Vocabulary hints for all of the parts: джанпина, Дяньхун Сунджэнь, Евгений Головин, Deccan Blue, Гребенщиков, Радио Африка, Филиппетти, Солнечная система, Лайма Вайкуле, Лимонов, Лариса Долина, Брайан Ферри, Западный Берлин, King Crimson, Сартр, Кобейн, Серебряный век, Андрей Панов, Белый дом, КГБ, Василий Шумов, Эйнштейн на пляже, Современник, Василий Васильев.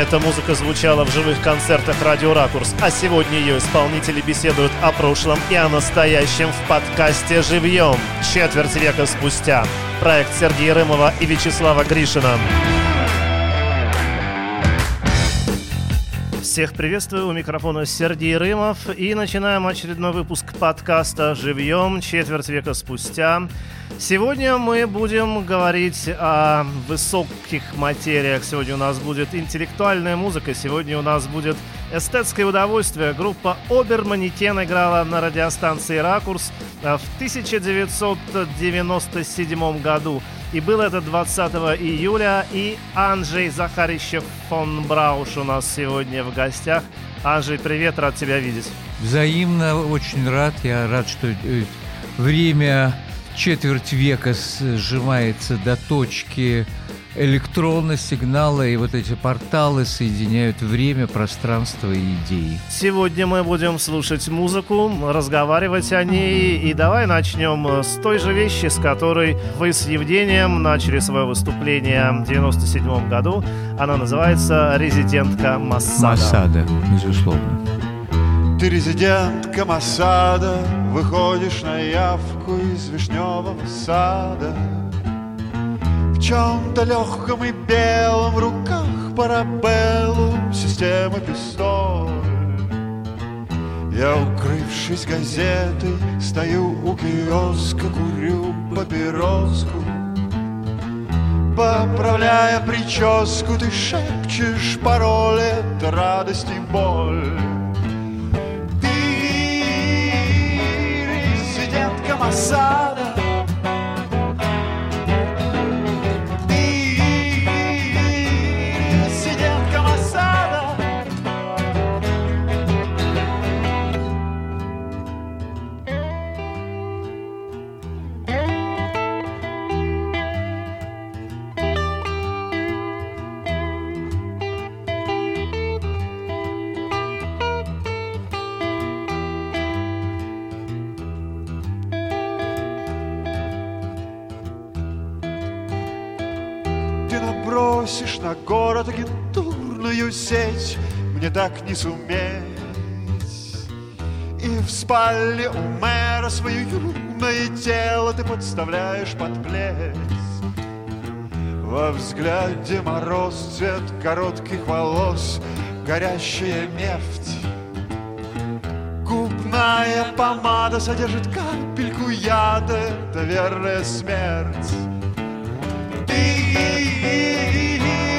эта музыка звучала в живых концертах «Радио Ракурс», а сегодня ее исполнители беседуют о прошлом и о настоящем в подкасте «Живьем! Четверть века спустя». Проект Сергея Рымова и Вячеслава Гришина. Всех приветствую, у микрофона Сергей Рымов, и начинаем очередной выпуск подкаста «Живьем! Четверть века спустя». Сегодня мы будем говорить о высоких материях, сегодня у нас будет интеллектуальная музыка, сегодня у нас будет эстетское удовольствие. Группа «Оберманекен» играла на радиостанции «Ракурс» в 1997 году. И было это 20 июля, и Анжей Захарищев фон Брауш у нас сегодня в гостях. Анжей, привет, рад тебя видеть. Взаимно, очень рад. Я рад, что время четверть века сжимается до точки электронного сигнала, и вот эти порталы соединяют время, пространство и идеи. Сегодня мы будем слушать музыку, разговаривать о ней, и давай начнем с той же вещи, с которой вы с Евгением начали свое выступление в 1997 году. Она называется «Резидентка Моссада». Моссада, безусловно. Ты резидентка Моссада, выходишь на явку из вишневого сада. В чем-то легком и белом, в руках парабеллум системы пистоль. Я, укрывшись газетой, стою у киоска, курю папироску. Поправляя прическу, ты шепчешь пароль, это радость и боль. Ты резидентка Моссада, бросишь на город агентурную сеть, мне так не суметь. И в спальне у мэра свое юное тело ты подставляешь под плеть. Во взгляде мороз, цвет коротких волос, горящая нефть. Губная помада содержит капельку яда, это верная смерть.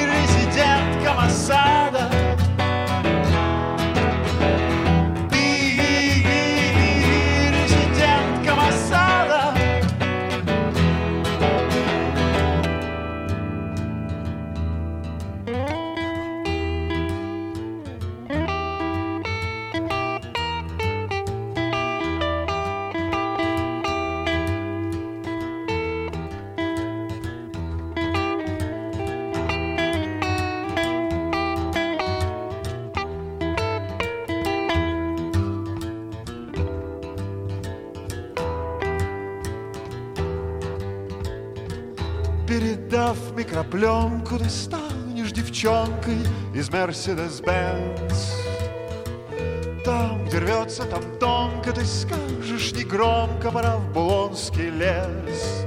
Резидентка Моссада, ты резидентка Моссада. Передав микропленку, ты станешь девчонкой из Мерседес-Бенц. Там, где рвется, там тонко, ты скажешь негромко, пора в Булонский лес.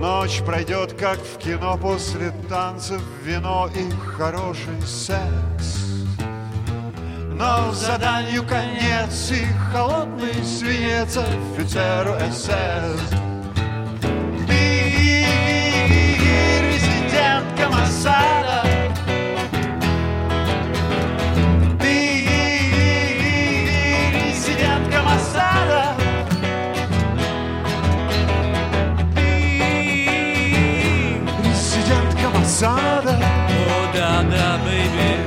Ночь пройдет, как в кино, после танцев вино и хороший секс. Но заданию конец и холодный свинец офицеру СС. Резидентка Моссада, ты резидентка Моссада, ты резидентка Моссада, о да, да, бэйби.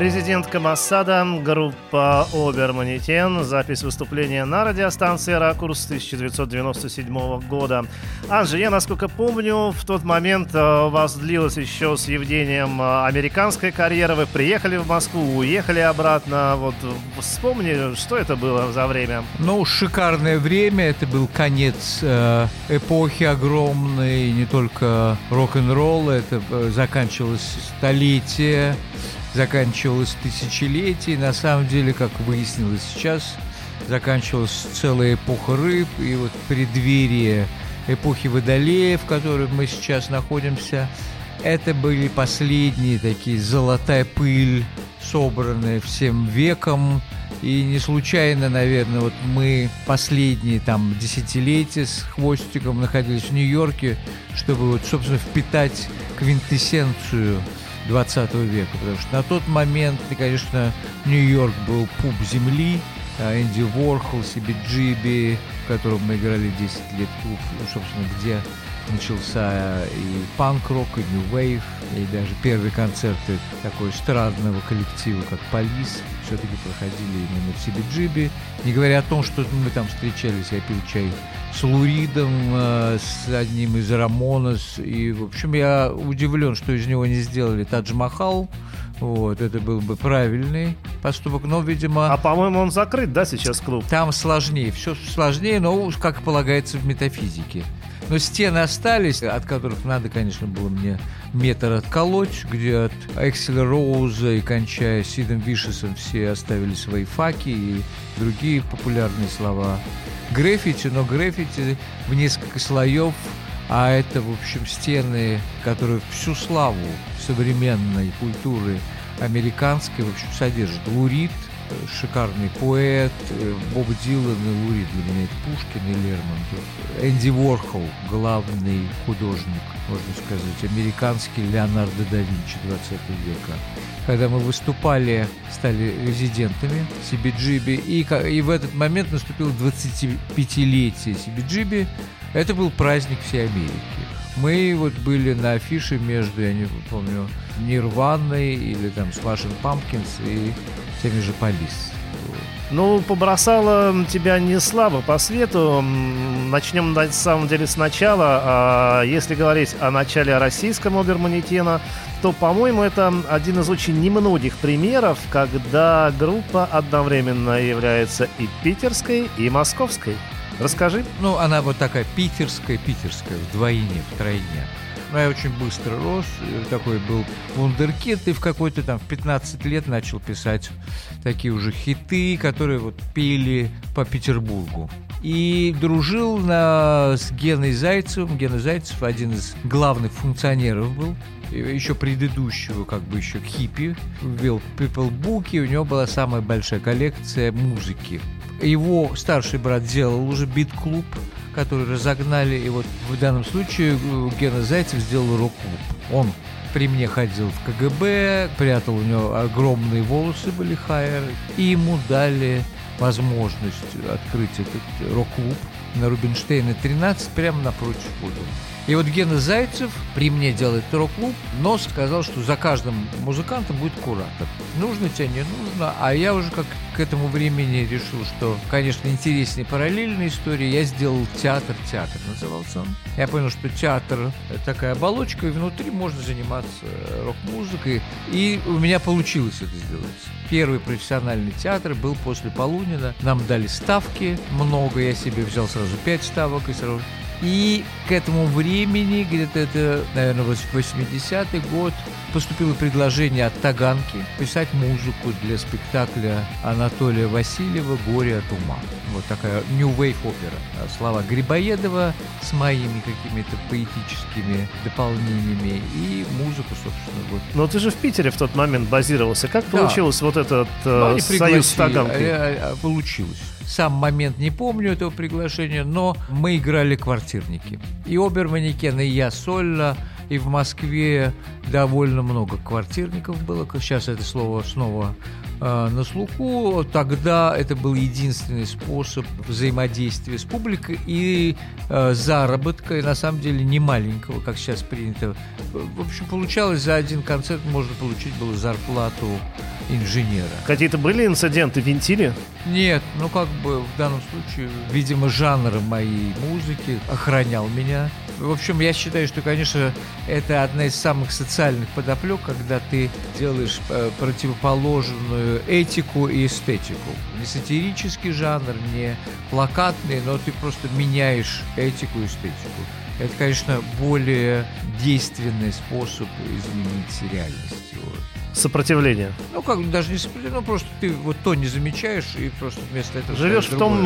Резидентка Моссада, группа «Оберманекен», запись выступления на радиостанции «Ракурс» 1997 года. Анжи, я, насколько помню, в тот момент у вас длилась еще с Евгением американская карьера. Вы приехали в Москву, уехали обратно. Вот вспомни, что это было за время? Ну, шикарное время. Это был конец эпохи огромной, не только рок-н-ролла. Это заканчивалось столетие. Заканчивалось тысячелетие, на самом деле, как выяснилось сейчас, заканчивалась целая эпоха рыб, и вот преддверие эпохи водолея, в которой мы сейчас находимся, это были последние такие золотая пыль, собранная всем веком, и не случайно, наверное, вот мы последние там десятилетия с хвостиком находились в Нью-Йорке, чтобы вот, собственно, впитать квинтэссенцию 20 века, потому что на тот момент, конечно, Нью-Йорк был пуп земли, Энди Ворхол, CBGB, в котором мы играли 10 лет, клуб, ну, собственно, где начался и панк-рок, и нью-вейв, и даже первые концерты такой эстрадного коллектива, как Police, все-таки проходили именно в CBGB. Не говоря о том, что мы там встречались, я пил чай с Лу Ридом, с одним из Ramones, и, в общем, я удивлен, что из него не сделали Тадж-Махал. Вот, это был бы правильный поступок, но, видимо... А, по-моему, он закрыт, да, сейчас клуб? Там сложнее, все сложнее, но, как полагается, в метафизике. Но стены остались, от которых надо, конечно, было мне метр отколоть, где от Акселя Роуза и кончая Сидом Вишесом все оставили свои факи и другие популярные слова. Граффити, но граффити в несколько слоев, а это, в общем, стены, которые всю славу современной культуры американской, в общем, содержат. Лу Рид, шикарный поэт, Боб Дилан и Лу Рид, для меня это Пушкин и Лермонтов. Энди Ворхол, главный художник, можно сказать, американский Леонардо да Винчи 20 века. Когда мы выступали, стали резидентами CBGB, и в этот момент наступило 25-летие CBGB. Это был праздник всей Америки. Мы вот были на афише между, я не помню, Нирваной или там Smashing Pumpkins и теми же Police. Ну, побросала тебя не слабо по свету. Начнем, на самом деле, сначала. Если говорить о начале российского «Оберманекена», то, по-моему, это один из очень немногих примеров, когда группа одновременно является и питерской, и московской. Расскажи. Ну, она вот такая питерская, вдвойне, втройне. Но я очень быстро рос, такой был вундеркид, и в какой-то там в 15 лет начал писать такие уже хиты, которые вот пели по Петербургу. И дружил с Геной Зайцевым. Гена Зайцев один из главных функционеров был, еще предыдущего, как бы еще хиппи, ввел пиплбуки, у него была самая большая коллекция музыки. Его старший брат делал уже бит-клуб, который разогнали, и вот в данном случае Гена Зайцев сделал рок-клуб. Он при мне ходил в КГБ, прятал, у него огромные волосы были хайер, и ему дали возможность открыть этот рок-клуб на Рубинштейна 13, прямо напротив дома. И вот Гена Зайцев при мне делает рок-клуб, но сказал, что за каждым музыкантом будет куратор. Нужно тебе, не нужно. А я уже как к этому времени решил, что, конечно, интереснее параллельная история. Я сделал театр назывался он. Я понял, что театр – это такая оболочка, и внутри можно заниматься рок-музыкой. И у меня получилось это сделать. Первый профессиональный театр был после Полунина. Нам дали ставки много. Я себе взял сразу 5 ставок и сразу... И к этому времени, где-то это, наверное, 80-й год, поступило предложение от Таганки писать музыку для спектакля Анатолия Васильева «Горе от ума». Вот такая нью-вейв-опера. Слова Грибоедова с моими какими-то поэтическими дополнениями и музыку, собственно, вот. Но ты же в Питере в тот момент базировался. Как получилось вот этот союз с Таганкой? Получилось. Сам момент не помню этого приглашения, но мы играли «Квартирники». И «Оберманекен», и я сольно, и в Москве довольно много квартирников было. Сейчас это слово снова на слуху. Тогда это был единственный способ взаимодействия с публикой и заработка, и на самом деле не маленького, как сейчас принято. В общем, получалось, за один концерт можно получить было зарплату инженера. Какие-то были инциденты в Винтиле? Нет, ну как бы в данном случае, видимо, жанр моей музыки охранял меня. В общем, я считаю, что, конечно, это одна из самых социальных подоплек, когда ты делаешь противоположную этику и эстетику. Не сатирический жанр, не плакатный, но ты просто меняешь этику и эстетику. Это, конечно, более действенный способ изменить реальность. Сопротивление. Ну как, даже не сопротивление, просто ты вот то не замечаешь и просто вместо этого живешь в том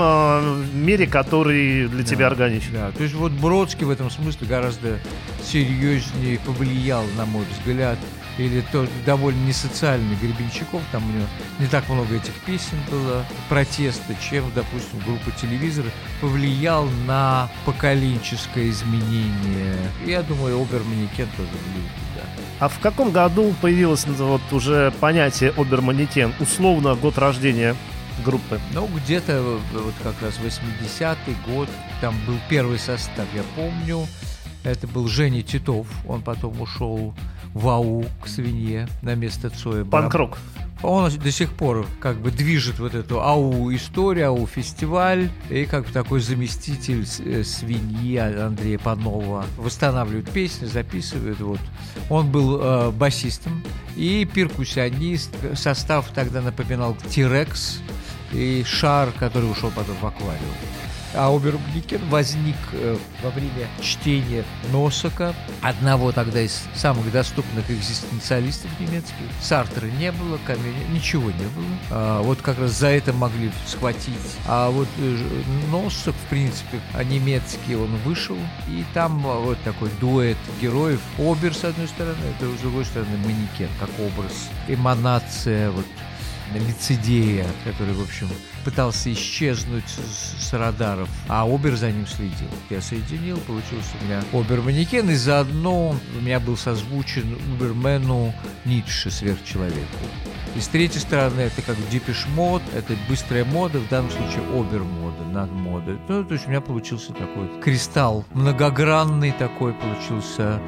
мире, который для тебя органичен. Да, то есть вот Бродский в этом смысле гораздо серьезнее повлиял, на мой взгляд, или то довольно несоциальный Гребенщиков, там у него не так много этих песен было, протеста, чем, допустим, группа «Телевизор» повлиял на поколенческое изменение. Я думаю, Оберманекен тоже влияет. А в каком году появилось вот уже понятие «Оберманекен», условно, год рождения группы? Ну, где-то вот как раз 80-й год, там был первый состав, я помню. Это был Женя Титов, он потом ушел в АУ к Свинье на место Цоя. Панк-рок. Он до сих пор как бы движет вот эту АУ-историю, АУ-фестиваль, и как бы такой заместитель Свиньи Андрея Панова. Восстанавливают песни, записывают. Вот. Он был басистом и перкуссионист. Состав тогда напоминал T-Rex и Шар, который ушел потом в Аквариум. А Оберманекен возник во время чтения Носака, одного тогда из самых доступных экзистенциалистов немецких. Сартра не было, ничего не было. Вот как раз за это могли схватить. А вот Носак, в принципе, немецкий, он вышел. И там вот такой дуэт героев. Обер, с одной стороны, это, с другой стороны, манекен, как образ, эманация, вот, лицедея, который, в общем, пытался исчезнуть с радаров, а Обер за ним следил. Я соединил, получился у меня Оберманекен, и заодно у меня был созвучен Убермену Ницше, сверхчеловеку. И с третьей стороны, это как депеш-мод, это быстрая мода, в данном случае обер-мода, над-мода. Ну, то есть у меня получился такой кристалл, многогранный такой получился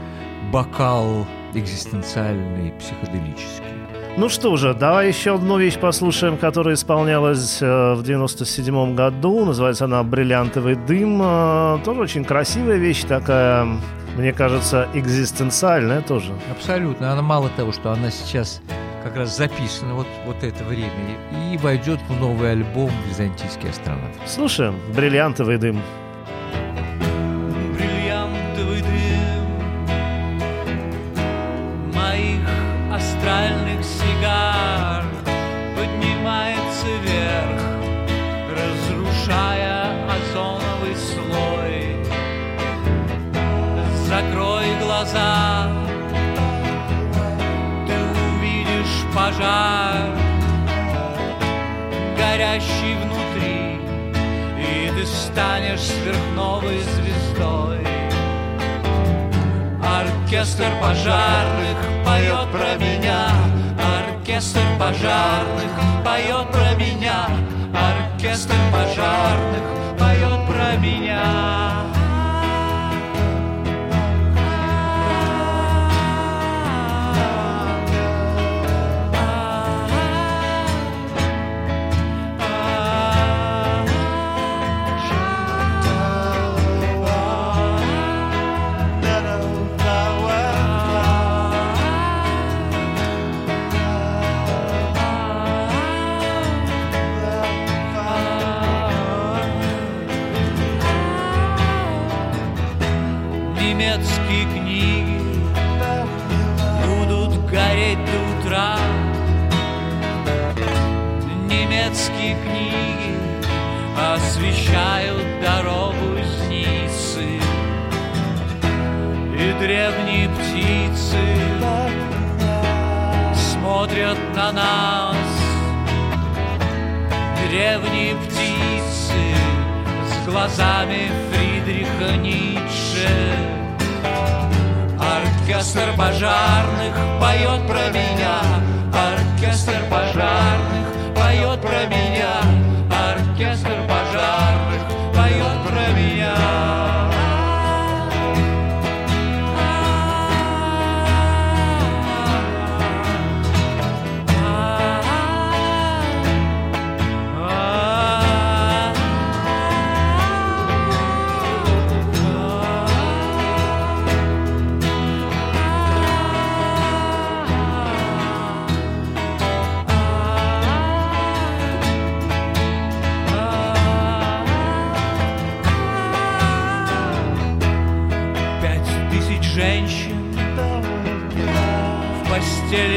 бокал экзистенциальный, психоделический. Ну что же, давай еще одну вещь послушаем, которая исполнялась в 97-м году. Называется она «Бриллиантовый дым». Тоже очень красивая вещь такая, мне кажется, экзистенциальная тоже. Абсолютно. Она мало того, что она сейчас как раз записана вот это время и войдет в новый альбом «Византийский астронавт». Слушаем «Бриллиантовый дым». Бриллиантовый дым моих астральных сигар поднимается вверх, разрушая озоновый слой. Закрой глаза, ты увидишь пожар, горящий внутри, и ты станешь сверхновой звездой. Оркестр пожарных поет про меня, оркестр пожарных поет про меня, оркестр пожарных поет про меня. Немецкие книги будут гореть до утра. Немецкие книги освещают дорогу из Ниццы. И древние птицы смотрят на нас. Древние птицы с глазами Фридриха Ницше. Оркестр пожарных поет про меня, оркестр пожарных поет про меня, оркестр пожарных поет про меня.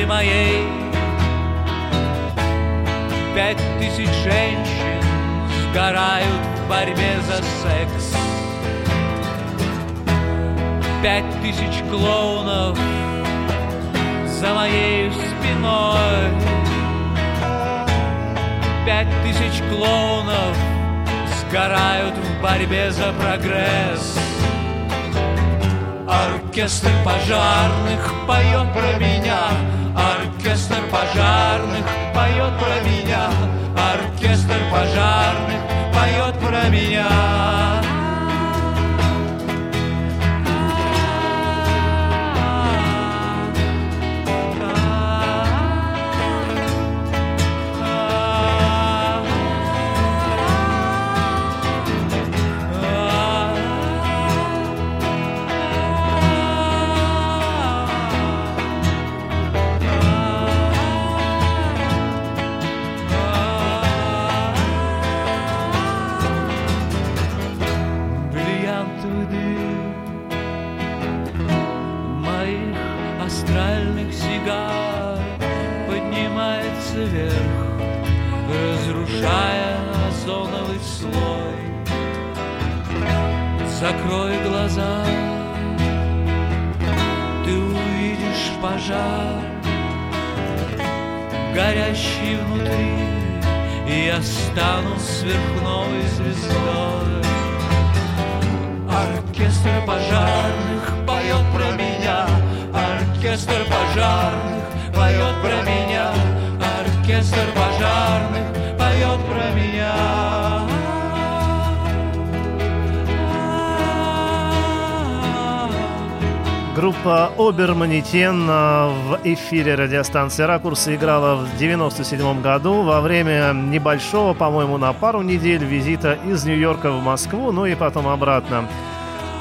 Моей 5 тысяч женщин сгорают в борьбе за секс. 5 тысяч клоунов за моей спиной. 5 тысяч клоунов сгорают в борьбе за прогресс. Оркестр пожарных поет про меня, оркестр пожарных поет про меня, оркестр пожарных поет про меня. Закрой глаза, ты увидишь пожар, горящий внутри, и я стану сверхновой звездой. Оркестр пожарных поет про меня, оркестр пожарных поет про меня, оркестр пожарных поет про меня. Группа «Оберманекен» в эфире радиостанции «Ракурс» играла в 1997 году во время небольшого, по-моему, на пару недель визита из Нью-Йорка в Москву, ну и потом обратно.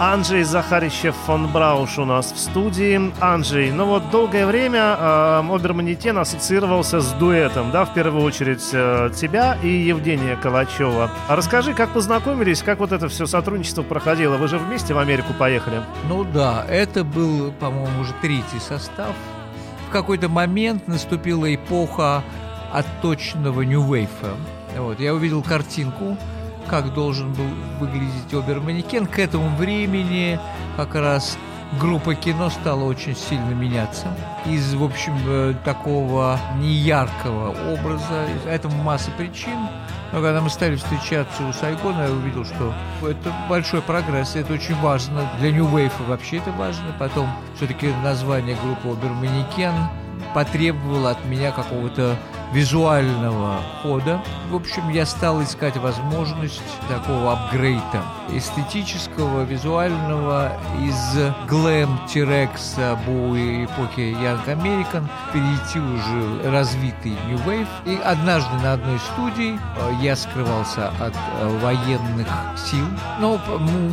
Анжей Захарищев фон Брауш у нас в студии. Анжей, ну вот долгое время «Оберманекен» ассоциировался с дуэтом, да, в первую очередь тебя и Евгения Калачева. А расскажи, как познакомились, как вот это все сотрудничество проходило? Вы же вместе в Америку поехали? Ну да, это был, по-моему, уже третий состав. В какой-то момент наступила эпоха отточенного нью-вейва. Вот, я увидел картинку, как должен был выглядеть «Оберманекен». К этому времени как раз группа «Кино» стала очень сильно меняться. Из, в общем, такого неяркого образа. Этому масса причин. Но когда мы стали встречаться у Сайгона, я увидел, что это большой прогресс. Это очень важно. Для нью-вейва вообще это важно. Потом все-таки название группы «Оберманекен» потребовало от меня какого-то визуального хода. В общем, я стал искать возможность такого апгрейда эстетического, визуального из глэм T-Rex буи эпохи Young American перейти уже развитый New Wave. И однажды на одной из студий я скрывался от военных сил, но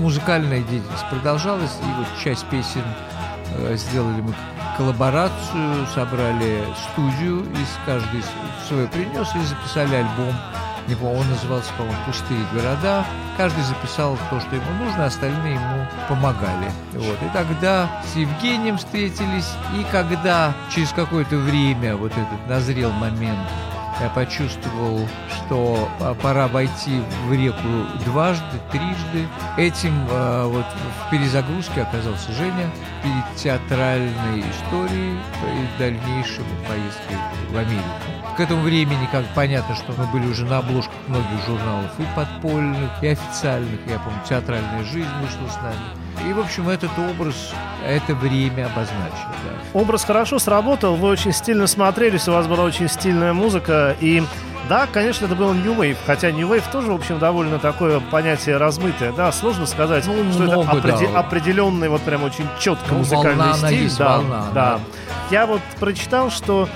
музыкальная деятельность продолжалась, и вот часть песен сделали мы коллаборацию, собрали студию, и каждый свое принес, и записали альбом. Он назывался, по-моему, «Пустые города». Каждый записал то, что ему нужно, остальные ему помогали. Вот. И тогда с Евгением встретились, и когда через какое-то время вот этот назрел момент, я почувствовал, что пора войти в реку дважды, трижды. Этим вот в перезагрузке оказался Женя перед театральной историей и дальнейшей поездкой в Америку. К этому времени, как понятно, что мы были уже на обложках многих журналов, и подпольных, и официальных, я помню, «Театральная жизнь» вышла с нами. И, в общем, этот образ, это время обозначил. Да. Образ хорошо сработал, вы очень стильно смотрелись, у вас была очень стильная музыка, и Да, конечно, это был New Wave, хотя New Wave тоже, в общем, довольно такое понятие размытое. Да, сложно сказать, ну, что много, это определенный, вот прям очень четко музыкальный стиль. Да, волна, да. Я вот прочитал, что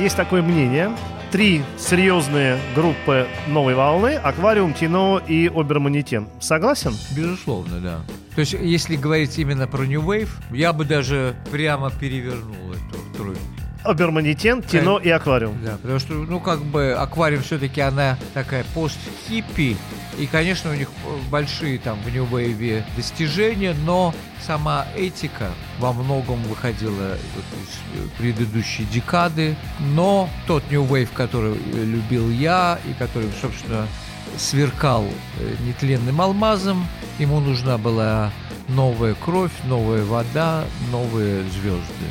есть такое мнение. Три серьезные группы новой волны: «Аквариум», «Кино» и «Оберманекен». Согласен? Безусловно, да. То есть, если говорить именно про New Wave, я бы даже прямо перевернул эту тройку. «Оберманекен», «Кино» и «Аквариум». Да, потому что, ну, как бы «Аквариум» все-таки она такая пост-хиппи, и, конечно, у них большие там в нью-вейве достижения, но сама этика во многом выходила вот из предыдущей декады, но тот нью-вейв, который любил я и который, собственно, сверкал нетленным алмазом, ему нужна была новая кровь, новая вода, новые звезды.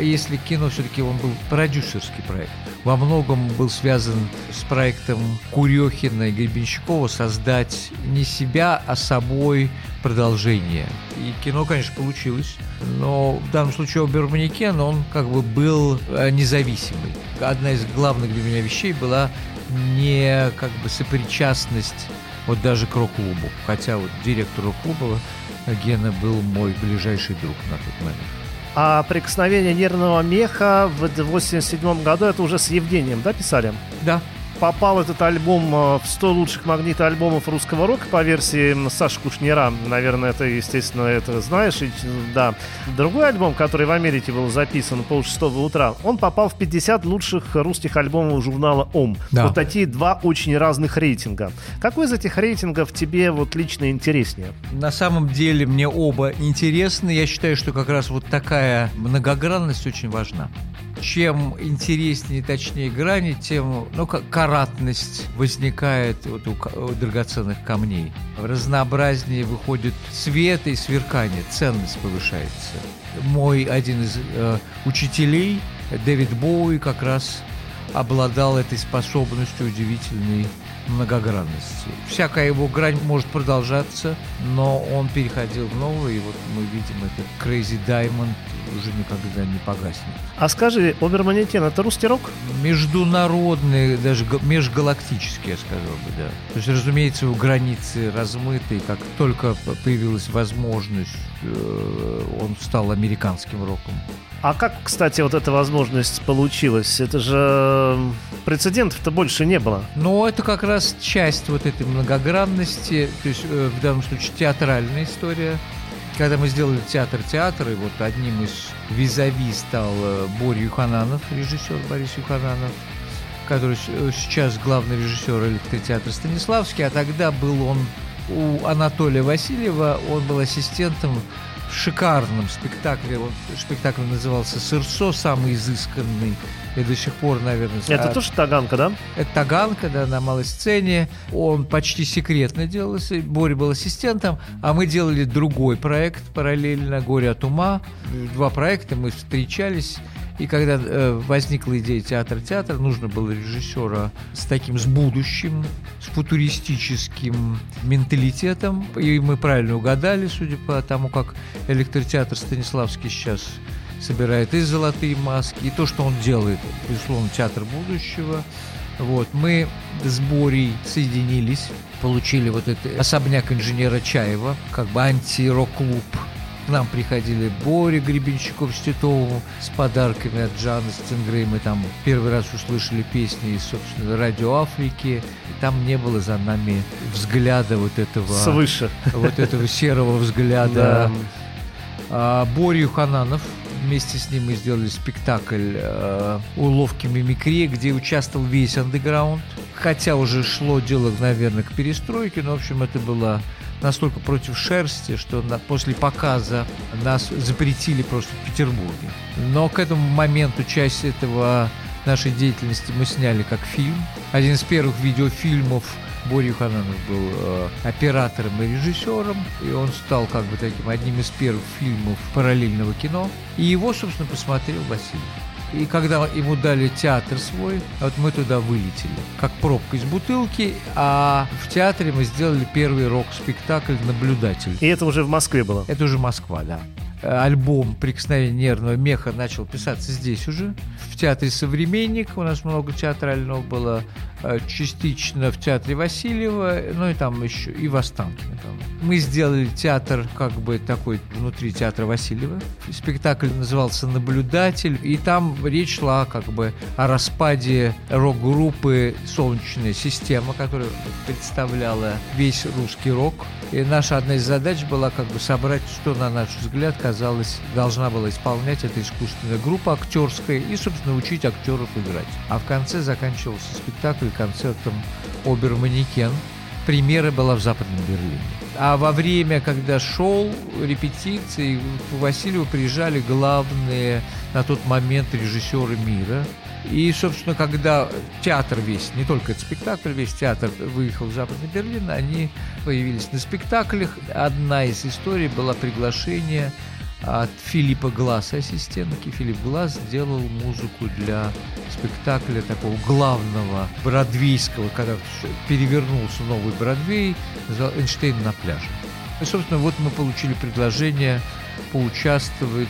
Если «Кино», все-таки он был продюсерский проект, во многом был связан с проектом Курехина и Гребенщикова создать не себя, а собой продолжение. И «Кино», конечно, получилось, но в данном случае «Оберманекен», он как бы был независимый. Одна из главных для меня вещей была не как бы сопричастность вот даже к рок-клубу, хотя вот директор рок-клуба Гена был мой ближайший друг на тот момент. А «Прикосновение нервного меха» в 1987 году, это уже с Евгением, да, писали? Да. Попал этот альбом в 100 лучших магнитоальбомов русского рока по версии Саши Кушнира. Наверное, ты, естественно, это знаешь. И, да. Другой альбом, который в Америке был записан 5:30 утра, он попал в 50 лучших русских альбомов журнала «Ом». Да. Вот такие два очень разных рейтинга. Какой из этих рейтингов тебе вот лично интереснее? На самом деле мне оба интересны. Я считаю, что как раз вот такая многогранность очень важна. Чем интереснее, точнее грани, тем, ну, каратность возникает вот у драгоценных камней. Разнообразнее выходит цвет и сверкание, ценность повышается. Мой один из учителей, Дэвид Боуи, как раз обладал этой способностью удивительной многогранности. Всякая его грань может продолжаться, но он переходил в новую, и вот мы видим этот Crazy Diamond уже никогда не погаснет. А скажи, «Оберманекен» — это русский рок? Международный, даже межгалактический, я сказал бы, да. То есть, разумеется, его границы размыты, как только появилась возможность, он стал американским роком. А как, кстати, вот эта возможность получилась? Это же прецедентов-то больше не было. Но это как раз часть вот этой многогранности, то есть в данном случае театральная история. Когда мы сделали театр, и вот одним из визави стал Борис Юхананов, режиссер Борис Юхананов, который сейчас главный режиссер электротеатра «Станиславский», а тогда был он у Анатолия Васильева, он был ассистентом в шикарном спектакле. Вот спектакль назывался «Сырцо», самый изысканный. И до сих пор, наверное... Это тоже «Таганка», да? Это «Таганка», да, на малой сцене. Он почти секретно делался. Боря был ассистентом, а мы делали другой проект параллельно, «Горе от ума». Два проекта, мы встречались. И когда возникла идея театра, нужно было режиссера с таким, с будущим, с футуристическим менталитетом. И мы правильно угадали, судя по тому, как электротеатр «Станиславский» сейчас собирает и «Золотые маски», и то, что он делает, безусловно, театр будущего. Вот. Мы с Борей соединились, получили вот этот особняк инженера Чаева, как бы анти-рок-клуб. К нам приходили Боря Гребенщиков с Титовым с подарками от Джана Стингрей. Мы там первый раз услышали песни из, собственно, «Радио Африки». Там не было за нами взгляда вот этого... Свыше. Вот этого серого взгляда. Боря Юхананов. Вместе с ним мы сделали спектакль «Уловки мимикрии», где участвовал весь андеграунд. Хотя уже шло дело, наверное, к перестройке, но, в общем, это было... настолько против шерсти, что после показа нас запретили просто в Петербурге. Но к этому моменту часть этого нашей деятельности мы сняли как фильм. Один из первых видеофильмов. Боря Юхананов был оператором и режиссером, и он стал как бы таким одним из первых фильмов параллельного кино. И его, собственно, посмотрел Василий. И когда ему дали театр свой, вот мы туда вылетели, как пробка из бутылки, а в театре мы сделали первый рок-спектакль «Наблюдатель». И это уже в Москве было? Это уже Москва, да. Альбом «Прикосновение нервного меха» начал писаться здесь уже. В театре «Современник» у нас много театрального было. частично в театре Васильева, ну и там еще и в Останкино. Мы сделали театр как бы такой внутри театра Васильева. Спектакль назывался «Наблюдатель», и там речь шла как бы о распаде рок-группы «Солнечная система», которая представляла весь русский рок. И наша одна из задач была как бы собрать, что, на наш взгляд, казалось, должна была исполнять эта искусственная группа актерская и, собственно, учить актеров играть. А в конце заканчивался спектакль концертом «Оберманекен». Премьера была в Западном Берлине. А во время, когда шел репетиции, к Васильеву приезжали главные на тот момент режиссеры мира. И, собственно, когда театр весь, не только этот спектакль, весь театр выехал в Западный Берлин, они появились на спектаклях. Одна из историй была приглашение от Филиппа Гласса, ассистентки. Филипп Гласс делал музыку для спектакля такого главного бродвейского, когда перевернулся новый Бродвей, называл «Эйнштейн на пляже». И, собственно, вот мы получили предложение поучаствовать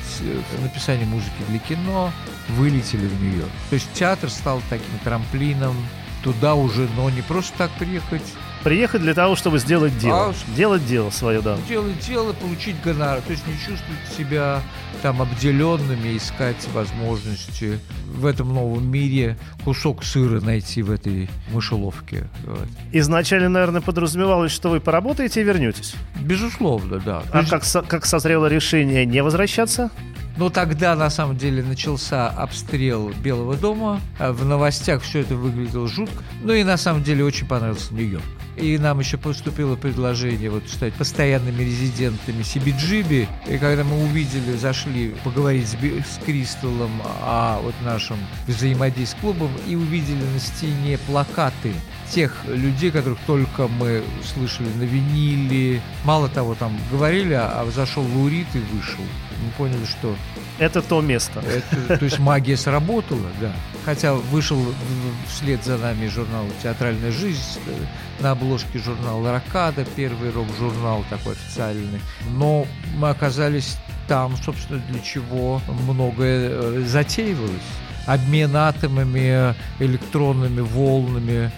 в написании музыки для кино, вылетели в Нью-Йорк. То есть театр стал таким трамплином туда уже, но не просто так приехать. Приехать для того, чтобы сделать дело. Делать дело свое, да. Делать дело, получить гонорар. То есть не чувствовать себя там обделенными, искать возможности в этом новом мире кусок сыра найти в этой мышеловке. Изначально, наверное, подразумевалось, что вы поработаете и вернетесь? Безусловно, да. А как созрело решение не возвращаться? Но тогда, на самом деле, начался обстрел Белого дома. В новостях все это выглядело жутко. Ну и, на самом деле, очень понравился Нью-Йорк. И нам еще поступило предложение вот стать постоянными резидентами CBGB. И когда мы увидели, зашли поговорить с Кристаллом о вот нашем взаимодействии с клубом, и увидели на стене плакаты тех людей, которых только мы слышали на виниле. Мало того, там говорили, а зашел Лу Рид и вышел. Мы поняли, что... это то место. Это, то есть магия сработала, да. Хотя вышел вслед за нами журнал «Театральная жизнь», на обложке журнала «Рокада», первый рок-журнал такой официальный. Но мы оказались там, собственно, для чего многое затеивалось. Обмен атомами, электронными волнами.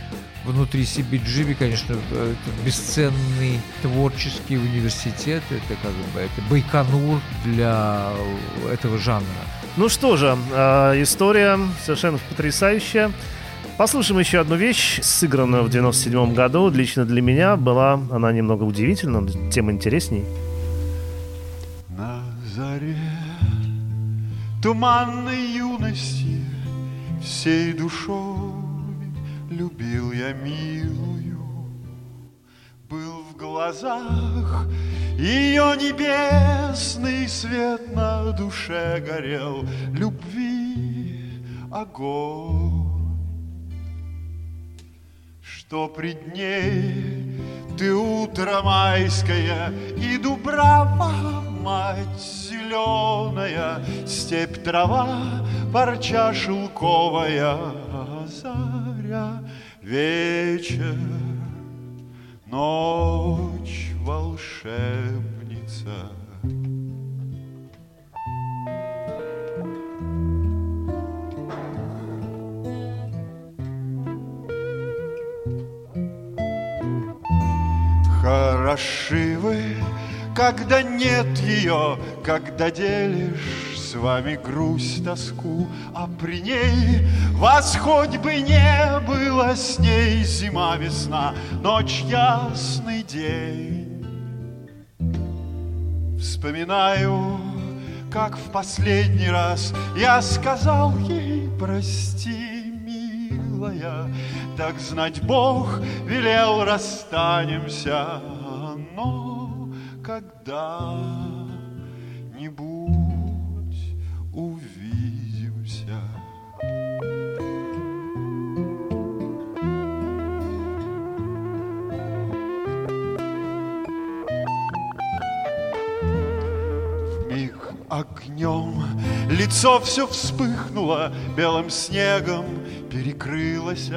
Внутри CBGB, конечно, это бесценный творческий университет, это как бы это Байконур для этого жанра. Ну что же, история совершенно потрясающая. Послушаем еще одну вещь, сыгранную в 97 году. Лично для меня была она немного удивительна, тем интересней. На заре туманной юности всей душой любил я милую, был в глазах ее небесный свет, на душе горел любви огонь. Что пред ней ты, утро майское, и дубрава, мать зеленая, степь, трава, парча шелковая, заря, вечер, ночь, волшебница. Хороши вы, когда нет ее, когда делишь с вами грусть, тоску, а при ней вас хоть бы не было, с ней зима, весна, ночь, ясный день. Вспоминаю, как в последний раз я сказал ей: прости, милая, так знать Бог велел, расстанемся, но когда-нибудь увидимся. Вмиг огнем лицо все вспыхнуло, белым снегом перекрылось,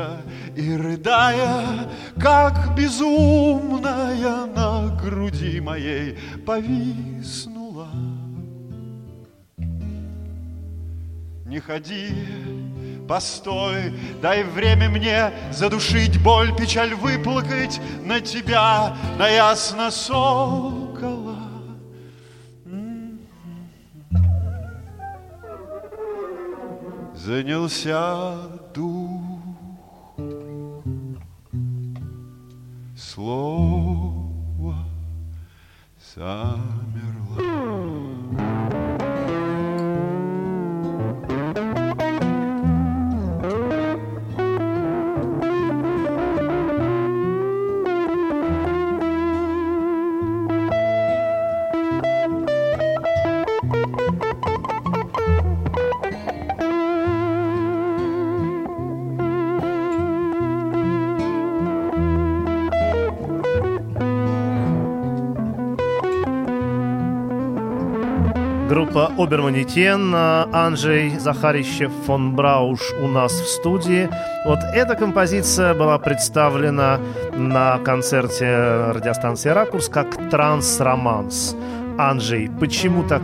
и, рыдая, как безумная, на груди моей повиснула. Не ходи Постой, дай время мне задушить боль, печаль выплакать на тебя, на ясно сокола. Занялся дух, слово замерло. Группа «Оберманекен», Анжей Захарищев фон Брауш у нас в студии. Вот эта композиция была представлена на концерте радиостанции «Ракурс» как «Транс-романс». Анжей, почему так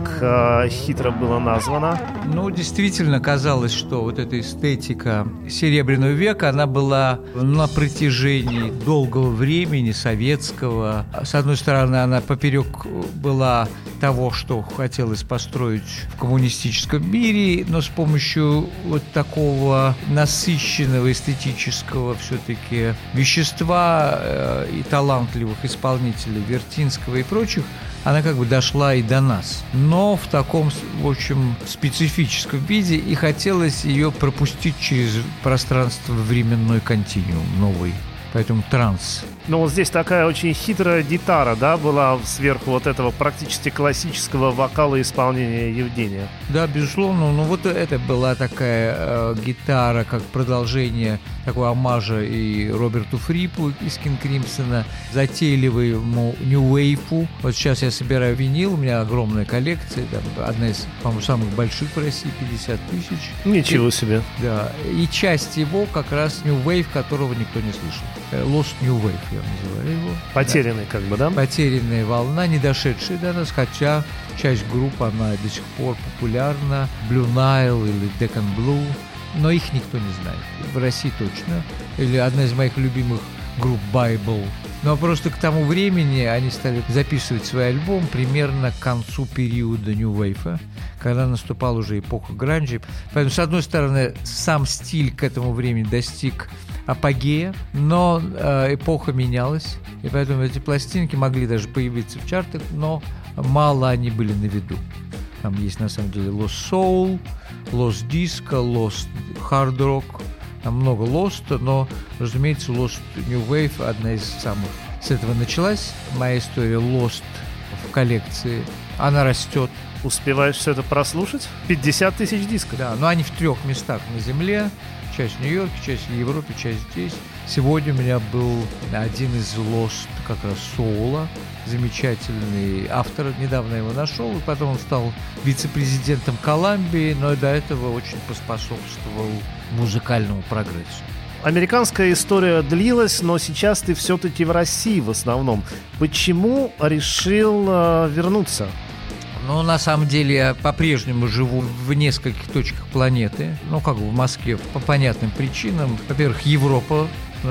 хитро было названо? Ну, действительно казалось, что вот эта эстетика Серебряного века, она была на протяжении долгого времени, советского. С одной стороны, она поперек была того, что хотелось построить в коммунистическом мире, но с помощью вот такого насыщенного эстетического все-таки вещества и талантливых исполнителей Вертинского и прочих, она как бы дошла и до нас, но в таком, в общем, специфическом виде, и хотелось ее пропустить через пространство-временной континуум новый, поэтому транс. Но вот здесь такая очень хитрая гитара, да, была сверху вот этого практически классического вокала исполнения Евгения. Да, безусловно. Ну вот это была такая гитара, как продолжение такого омажа и Роберту Фрипу из Кинг Кримсона, затейливому нью-вейпу. Вот сейчас я собираю винил, у меня огромная коллекция, там, одна из, по-моему, самых больших в России, 50 тысяч. Ничего себе. Да, и часть его как раз нью-вейв, которого никто не слышал. Lost New Wave. Я называю его. Потерянный, да. Как бы, да? Потерянная волна, не дошедшая до нас, хотя часть групп, она до сих пор популярна. Blue Nile или Deccan Blue, но их никто не знает. В России точно. Или одна из моих любимых групп Bible. Но просто к тому времени они стали записывать свой альбом примерно к концу периода New Wave, когда наступала уже эпоха гранжи. Поэтому, с одной стороны, сам стиль к этому времени достиг апогея, но эпоха менялась, и поэтому эти пластинки могли даже появиться в чартах, но мало они были на виду. Там есть, на самом деле, Lost Soul, Lost Disco, Lost Hard Rock, там много Lost, но, разумеется, Lost New Wave одна из самых. С этого началась моя история Lost в коллекции. Она растет. Успеваешь все это прослушать? 50 тысяч дисков. Да, но они в трех местах на Земле. Часть в Нью-Йорке, часть в Европе, часть здесь. Сегодня у меня был один из Lost, как раз Соула, замечательный автор. Недавно его нашел, и потом он стал вице-президентом Колумбии, но и до этого очень поспособствовал музыкальному прогрессу. Американская история длилась, но сейчас ты все-таки в России в основном. Почему решил вернуться? Ну, на самом деле, я по-прежнему живу в нескольких точках планеты. Ну, как бы в Москве, по понятным причинам. Во-первых, Европа.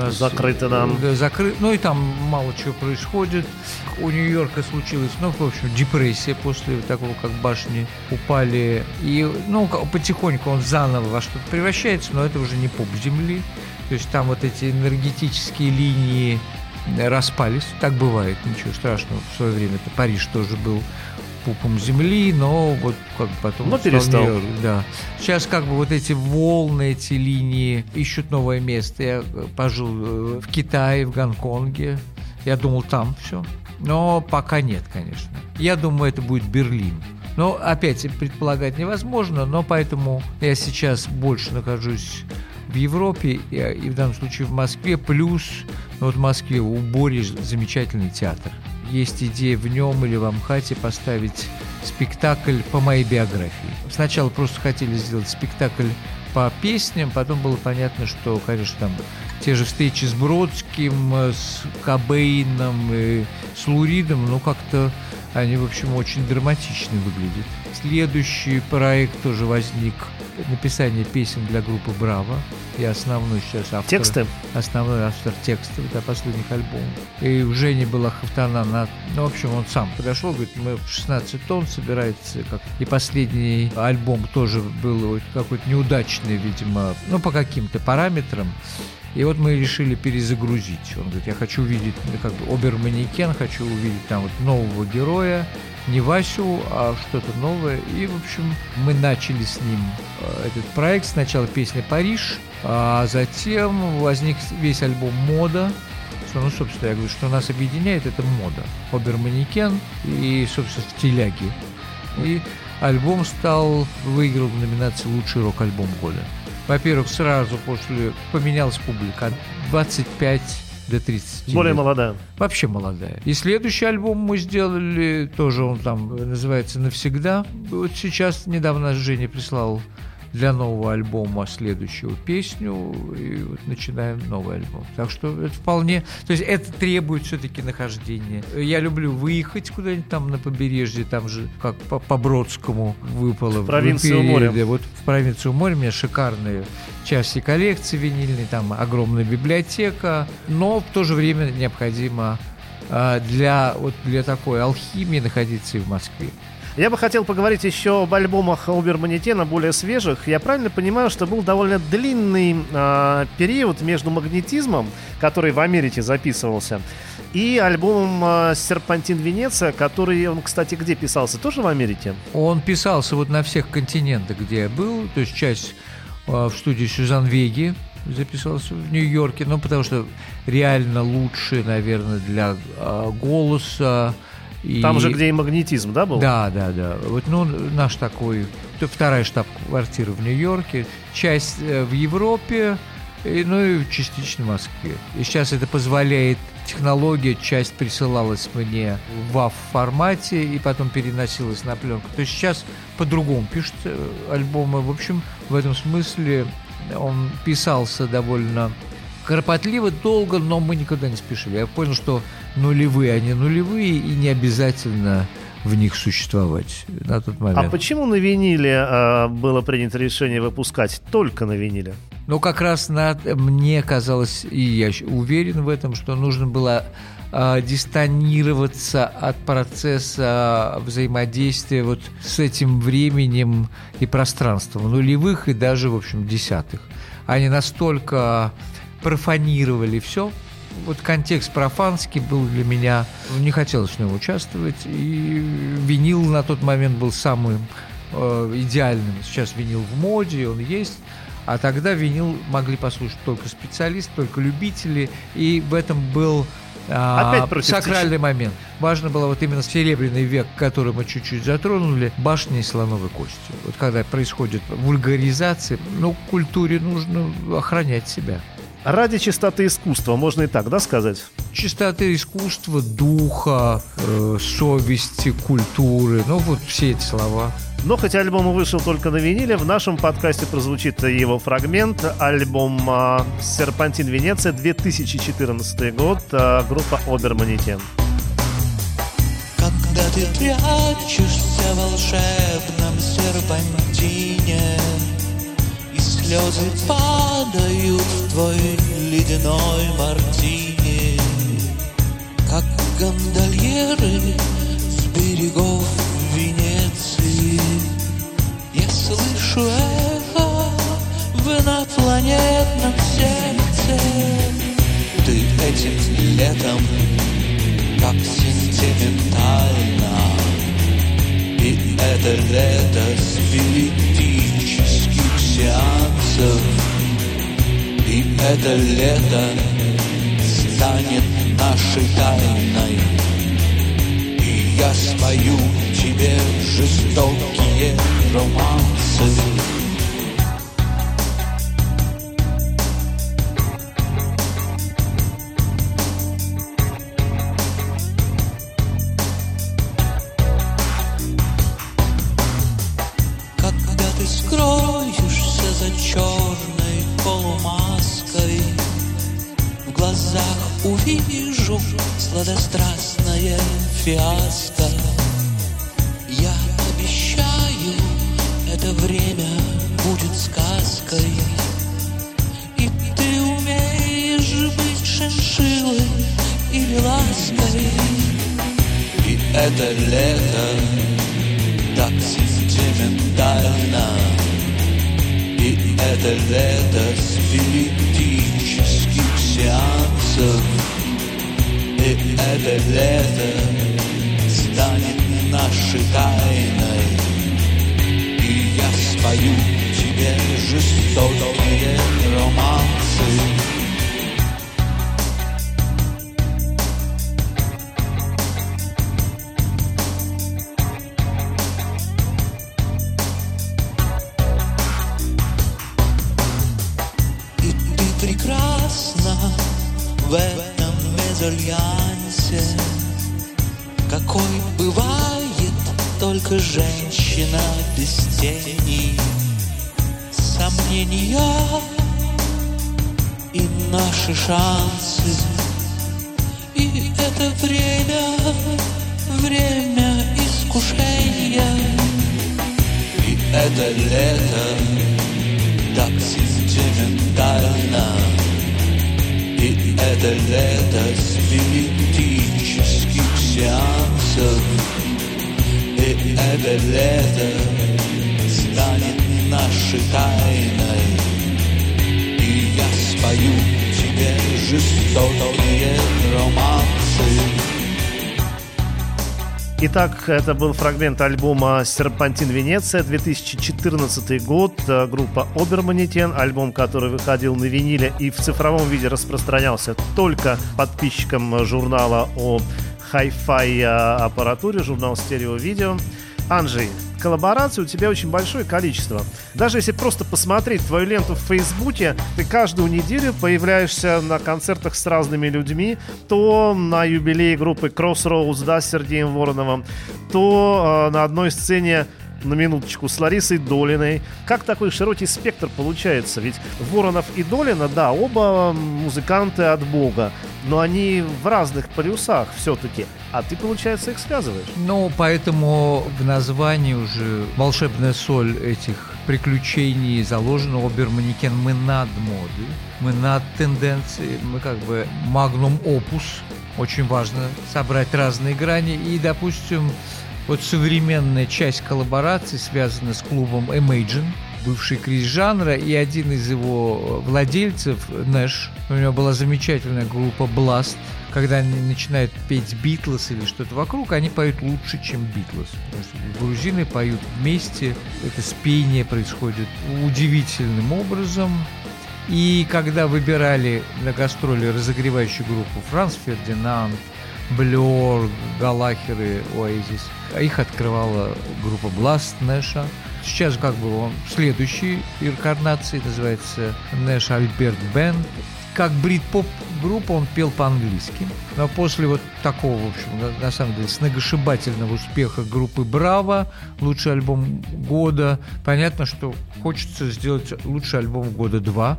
Закрыта нам. Да, ну, и там мало чего происходит. У Нью-Йорка случилась, ну, в общем, депрессия после такого, как башни упали. И, ну, потихоньку он заново во что-то превращается, но это уже не пуп земли. То есть там вот эти энергетические линии распались. Так бывает, ничего страшного. В свое время это Париж тоже был пупом земли, но вот как бы потом... Но перестал. Да. Сейчас как бы вот эти волны, эти линии ищут новое место. Я пожил в Китае, в Гонконге. Я думал, там все. Но пока нет, конечно. Я думаю, это будет Берлин. Но опять предполагать невозможно, но поэтому я сейчас больше нахожусь в Европе и в данном случае в Москве. Плюс вот в Москве у Бори замечательный театр. Есть идея в нем или в Амхате поставить спектакль по моей биографии. Сначала просто хотели сделать спектакль по песням, потом было понятно, что, конечно, там те же встречи с Бродским, с Кобейном и с Лу Ридом, ну, как-то они, в общем, очень драматично выглядят. Следующий проект тоже возник написание песен для группы «Браво». Я основной сейчас автор. Тексты? Основной автор текстов для последних альбомов. И у Жени была хафтана на... Ну, в общем, он сам подошел, говорит, мы 16 тонн собирается. Как... И последний альбом тоже был какой-то неудачный, видимо, ну, по каким-то параметрам. И вот мы решили перезагрузить. Он говорит, я хочу увидеть, как бы, Оберманекен, хочу увидеть там вот нового героя, не Васю, а что-то новое. И, в общем, мы начали с ним этот проект. Сначала песня «Париж», а затем возник весь альбом «Мода». Ну, собственно, я говорю, что нас объединяет, это мода. Оберманекен и, собственно, «Стиляги». И альбом стал, выиграл в номинации «Лучший рок-альбом года». Во-первых, сразу после поменялась публика от 25 до 30. Более молодая. Вообще молодая. И следующий альбом мы сделали, тоже он там называется «Навсегда». Вот сейчас недавно Женя прислал для нового альбома следующую песню, и вот начинаем новый альбом. Так что это вполне... То есть это требует все-таки нахождения. Я люблю выехать куда-нибудь там на побережье, там же как по Бродскому выпало. В провинцию моря. Да, вот в провинцию моря у меня шикарные части коллекции винильные, там огромная библиотека, но в то же время необходимо для такой алхимии находиться и в Москве. Я бы хотел поговорить еще об альбомах Оберманекена, более свежих. Я правильно понимаю, что был довольно длинный период между «Магнетизмом», который в Америке записывался, и альбомом «Серпантин Венеция», который, он, кстати, где писался? Тоже в Америке? Он писался вот на всех континентах, где я был. То есть часть в студии Сюзан Веги записалась в Нью-Йорке. Ну, потому что реально лучше, наверное, для голоса. И... Там же, где и «Магнетизм», да, был? Да. Вот, ну, наш такой... Вторая штаб-квартира в Нью-Йорке, часть в Европе, и частично в Москве. И сейчас это позволяет... Технология, часть присылалась мне в WAV-формате и потом переносилась на пленку. То есть сейчас по-другому пишут альбомы. В общем, в этом смысле он писался довольно... кропотливо, долго, но мы никогда не спешили. Я понял, что нулевые, они нулевые, и не обязательно в них существовать на тот момент. А почему на виниле было принято решение выпускать только на виниле? Ну, как раз мне казалось, и я уверен в этом, что нужно было дистанироваться от процесса взаимодействия вот с этим временем и пространством нулевых и даже, в общем, десятых. Они настолько... профанировали все. Вот контекст профанский был для меня. Не хотелось в нем участвовать. И винил на тот момент был самым идеальным. Сейчас винил в моде, он есть. А тогда винил могли послушать только специалисты, только любители. И в этом был сакральный момент. Важно было вот именно серебряный век, который мы чуть-чуть затронули, башни и слоновой кости. Вот когда происходит вульгаризация, культуре нужно охранять себя. Ради чистоты искусства, можно и так, да, сказать? Чистоты искусства, духа, совести, культуры. Вот все эти слова. Но хотя альбом вышел только на виниле, в нашем подкасте прозвучит его фрагмент. Альбом «Серпантин Венеция», 2014 год, группа «Оберманекен». Когда ты прячешься в волшебном серпантине, слезы падают в твой ледяной мартини, как гондольеры с берегов Венеции. Я слышу эхо в инопланетном сердце. Ты этим летом так сентиментально, и это лето спиритических сеансов, и это лето станет нашей тайной, и я спою тебе жестокие романсы. Сладострастное фиаско. Я обещаю, это время будет сказкой, и ты умеешь быть шиншиллой или лаской. И это лето так сентиментально, и это лето спиритических сеансов, и это лето станет нашей тайной. Я спою тебе жестокие романсы. И ты прекрасна в этом мезальянсе, какой бывает только женщина без тени, сомнения и наши шансы. И это время, время искушения. И это лето так сентиментально, и это лето спиритических сеансов, и это лето станет нашей тайной. И я спою тебе жестокие романсы. Итак, это был фрагмент альбома «Серпантин Венеция», 2014 год, группа «Оберманекен», альбом, который выходил на виниле и в цифровом виде распространялся только подписчикам журнала о хай-фай аппаратуре, журнал «Стерео-Видео». Анжей, коллабораций у тебя очень большое количество. Даже если просто посмотреть твою ленту в Фейсбуке, ты каждую неделю появляешься на концертах с разными людьми. То на юбилее группы Crossroads, да, с Сергеем Вороновым, то на одной сцене, на минуточку, с Ларисой Долиной. Как такой широкий спектр получается? Ведь Воронов и Долина, да, оба музыканты от бога, но они в разных полюсах все-таки. А ты, получается, их связываешь. Ну, поэтому в названии уже волшебная соль этих приключений заложена. Оберманекен. Мы над модой, мы над тенденцией, мы как бы магнум опус. Очень важно собрать разные грани. И, допустим, вот современная часть коллаборации связана с клубом Imagine, бывший кризис жанра, и один из его владельцев, Нэш, у него была замечательная группа Blast. Когда они начинают петь «Битлз» или что-то вокруг, они поют лучше, чем «Битлз». Потому что грузины поют вместе, это спение происходит удивительным образом. И когда выбирали на гастроли разогревающую группу «Франц Фердинанд», «Блёр», «Галахеры», «Оазис», их открывала группа «Бласт» Нэша. Сейчас как бы он в следующей инкарнации, называется «Нэш Альберт Бэнд». Как брит-поп-группа он пел по-английски. Но после вот такого, в общем, на самом деле, сногсшибательного успеха группы «Браво», лучший альбом года, понятно, что хочется сделать лучший альбом года 2.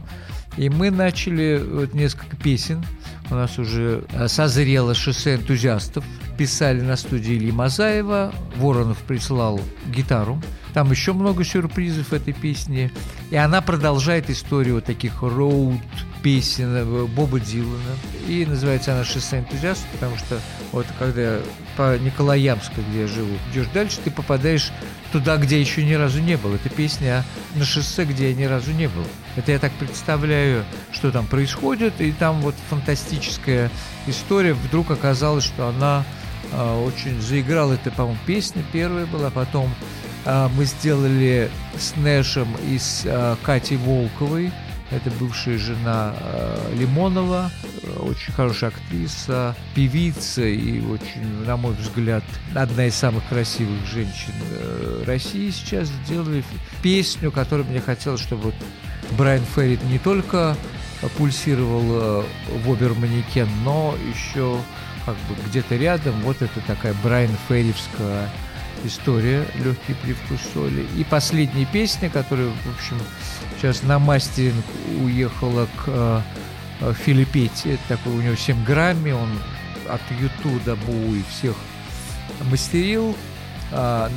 И мы начали вот несколько песен. У нас уже созрело шоссе энтузиастов. Писали на студии Ильи Мазаева. Воронов прислал гитару. Там еще много сюрпризов в этой песне. И она продолжает историю вот таких роуд-песен Боба Дилана. И называется она «Шоссе энтузиастов», потому что вот когда по Николаямску, где я живу, идешь дальше, ты попадаешь туда, где еще ни разу не был. Это песня на шоссе, где я ни разу не был. Это я так представляю, что там происходит. И там вот фантастическая история. Вдруг оказалось, что она очень заиграла. Это, по-моему, песня первая была. Потом мы сделали с Нэшем и с Катей Волковой. Это бывшая жена Лимонова, очень хорошая актриса, певица и очень, на мой взгляд, одна из самых красивых женщин России сейчас. Сделали песню, которую мне хотелось, чтобы вот Брайан Ферри не только пульсировал в «Оберманекен», но еще как бы где-то рядом. Вот это такая Брайан Ферривская история, легкий привкус соли. И последняя песня, которая, в общем, сейчас на мастеринг уехала к Филиппетти. Такой у него 7 Грамми, он от Юту до Бу и всех мастерил.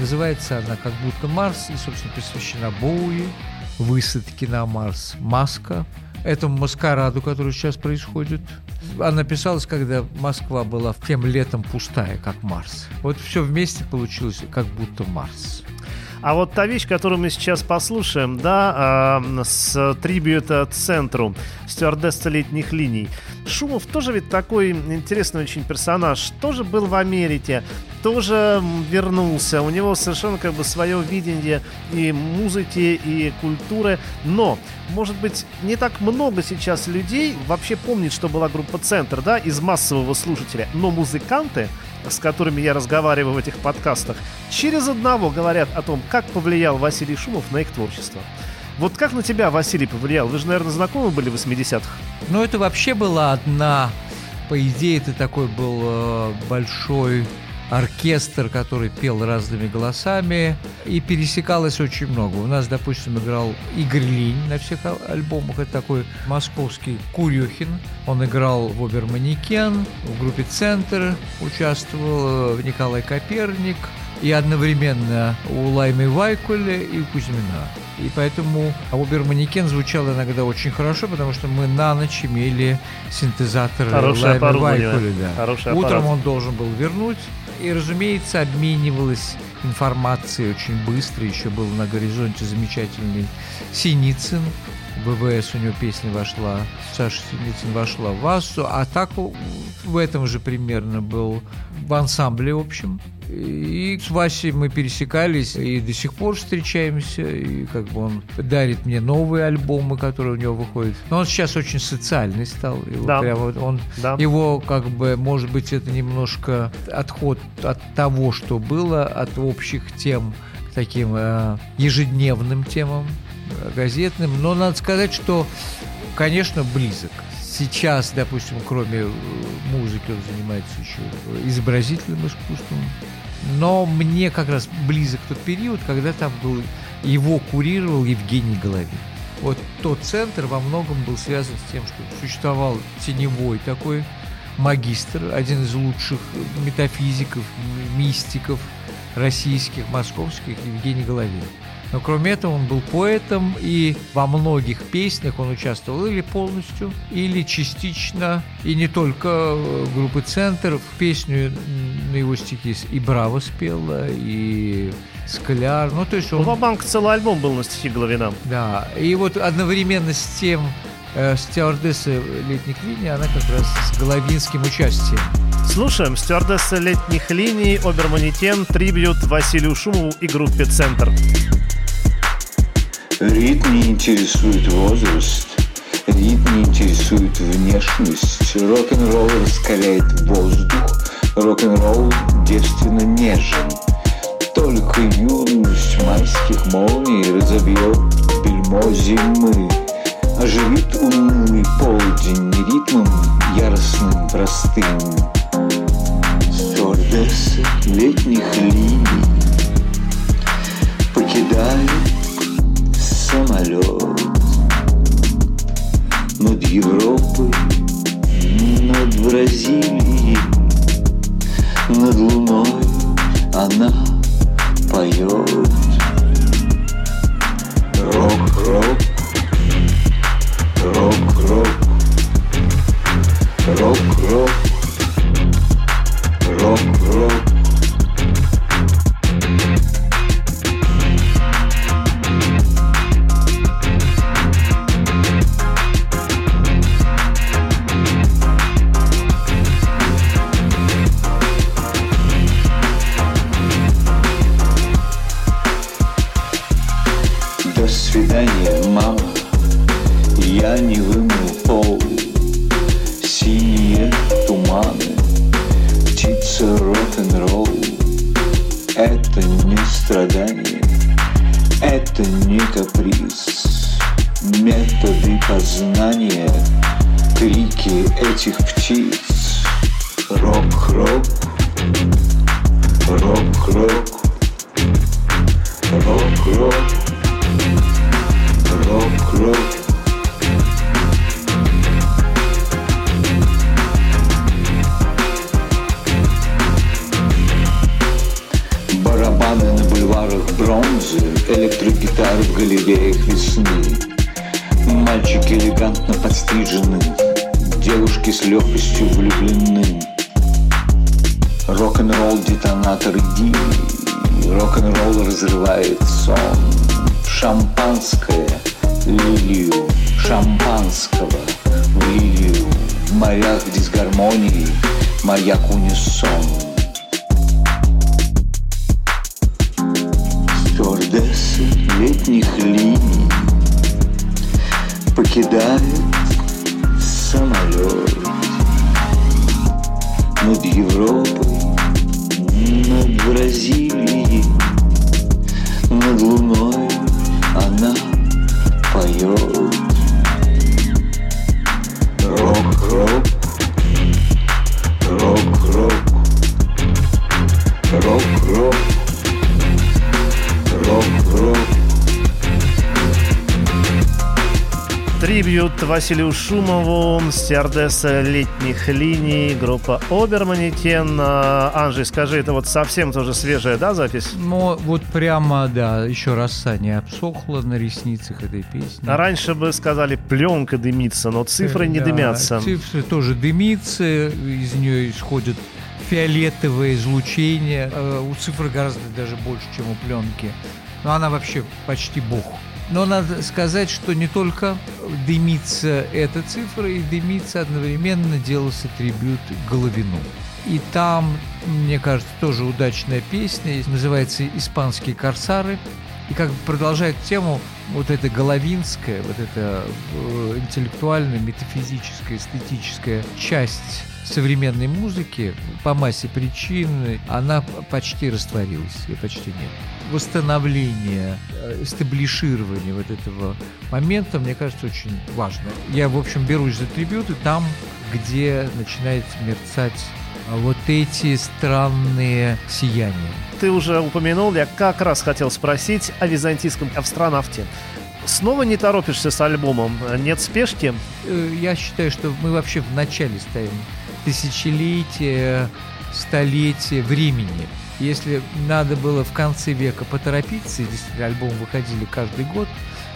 Называется она «Как будто Марс» и, собственно, посвящена Боуи. высадки на Марс «Маска», этому маскараду, который сейчас происходит. Она писалась, когда Москва была тем летом пустая, как Марс. Вот все вместе получилось, как будто Марс. А вот та вещь, которую мы сейчас послушаем, да, с трибьюта центру, стюардесса летних линий. Шумов тоже ведь такой интересный очень персонаж. Тоже был в Америке, тоже вернулся. У него совершенно как бы свое видение и музыки, и культуры. Но, может быть, не так много сейчас людей вообще помнит, что была группа «Центр», да, из массового слушателя. Но музыканты, с которыми я разговариваю в этих подкастах, через одного говорят о том, как повлиял Василий Шумов на их творчество. Вот как на тебя Василий повлиял? Вы же, наверное, знакомы были в 80-х? Ну, это вообще была одна... По идее, это такой был большой оркестр, который пел разными голосами, и пересекалось очень много. У нас, допустим, играл Игорь Линь на всех альбомах. Это такой московский Курюхин. Он играл в «Оберманекен», в группе «Центр» участвовал, в «Николай Коперник», и одновременно у Лаймы Вайкуля и у Кузьмина. И поэтому «Оберманекен» звучал иногда очень хорошо, потому что мы на ночь имели синтезатор Лаймы Вайкуля. Да. Утром он должен был вернуть. И, разумеется, обменивалась информацией очень быстро. Еще был на горизонте замечательный Синицын. ВВС у него песня вошла, Саша Синицын вошла в «Ассу». А так в этом же примерно был в ансамбле, в общем. И с Васей мы пересекались и до сих пор встречаемся. И как бы он дарит мне новые альбомы, которые у него выходят. Но он сейчас очень социальный стал. Его, да. Прямо он, да. Его как бы, может быть, это немножко отход от того, что было, от общих тем, к таким ежедневным темам, газетным. Но надо сказать, что, конечно, близок. Сейчас, допустим, кроме музыки, он занимается еще изобразительным искусством. Но мне как раз близок тот период, когда там был, его курировал Евгений Головин. Вот тот центр во многом был связан с тем, что существовал теневой такой магистр, один из лучших метафизиков, мистиков российских, московских, Евгений Головин. Но кроме этого он был поэтом, и во многих песнях он участвовал или полностью, или частично, и не только группы «Центр». Песню на его стихи и «Браво» спела, и «Скляр». Ну, то есть он... «Ва-банк» целый альбом был на стихи Головина. Да, и вот одновременно с тем «Стюардесса летних линий», она как раз с головинским участием. Слушаем «Стюардесса летних линий», «Оберманекен», трибьют Василию Шумову и группе «Центр». Рид не интересует возраст, рид не интересует внешность. Рок-н-ролл раскаляет воздух, рок-н-ролл девственно нежен. Только юность майских молний разобьет бельмо зимы, оживит унылый полдень ритмом яростным простым. Стюардесса летних линий покидает самолет над Европой, над Бразилией, над луной она поет. Рок-рок, рок-рок, рок-рок, рок-рок. Мама, я не вымыл пол, синие туманы, птица рок-н-ролл. Это не страдание, это не каприз. Методы познания, крики этих птиц. Рок-рок, рок-рок, рок-рок. Рок-рок. Барабаны на бульварах бронзы, электрогитары в галереях весны. Мальчики элегантно подстрижены, девушки с легкостью влюблены. Рок-н-ролл детонатор Ди, рок-н-ролл разрывает сон. Шампанское в лилию, шампанского в лилию. В морях дисгармонии маяк унисон. Стюардессы летних линий покидают самолет. Над Европой, над Бразилией, над луной она поет. Рок-рок, рок-рок, рок-рок, рок-рок. Трибьют Василию Шумову, стюардесса летних линий, группа Оберманекен. Анжей, скажи, это вот совсем тоже свежая, да, запись? Ну, вот прямо, да, еще роса не обсохла на ресницах этой песни. А раньше бы сказали, пленка дымится, но цифры не дымятся. Цифры тоже дымится, из нее исходит фиолетовое излучение. У цифры гораздо даже больше, чем у пленки. Но она вообще почти бог. Но надо сказать, что не только дымится эта цифра, и дымится одновременно делался трибьют Головину. И там, мне кажется, тоже удачная песня, называется «Испанские корсары». И как бы продолжает тему вот эта головинская, вот эта интеллектуальная, метафизическая, эстетическая часть современной музыки по массе причин, она почти растворилась, ее почти нет. Восстановление, эстаблиширование вот этого момента, мне кажется, очень важно. Я, в общем, берусь за трибьюты там, где начинает мерцать вот эти странные сияния. Ты уже упомянул, я как раз хотел спросить о византийском астронавте. Снова не торопишься с альбомом? Нет спешки? Я считаю, что мы вообще в начале стоим. Тысячелетия, столетия времени. Если надо было в конце века поторопиться, если альбомы выходили каждый год,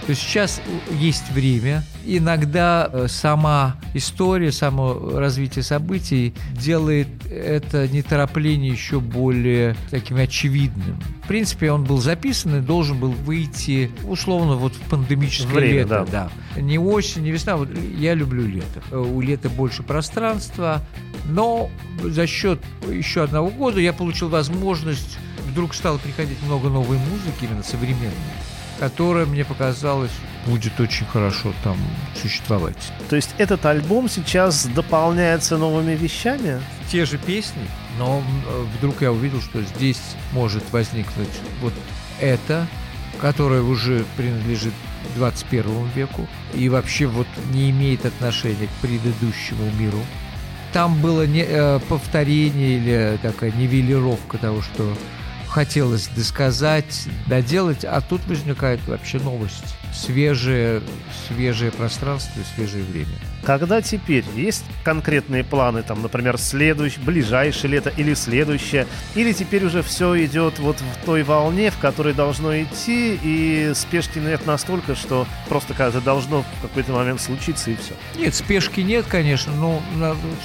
то сейчас есть время. Иногда сама история, само развитие событий делает это неторопление еще более таким очевидным. В принципе, он был записан и должен был выйти, условно, вот в пандемическое время, лето. Да. Не осень, не весна. Вот я люблю лето. У лета больше пространства. Но за счет еще одного года я получил возможность, вдруг стало приходить много новой музыки, именно современной, которая, мне показалось, будет очень хорошо там существовать. То есть этот альбом сейчас дополняется новыми вещами? Те же песни, но вдруг я увидел, что здесь может возникнуть вот это, которое уже принадлежит 21 веку и вообще вот не имеет отношения к предыдущему миру. Там было повторение или такая нивелировка того, что хотелось досказать, доделать, а тут возникает вообще новость. Свежее пространство, свежее время. Когда теперь есть конкретные планы, там, например, следующее, ближайшее лето или следующее, или теперь уже все идет вот в той волне, в которой должно идти, и спешки нет настолько, что просто это должно в какой-то момент случиться, и все? Нет, спешки нет, конечно, но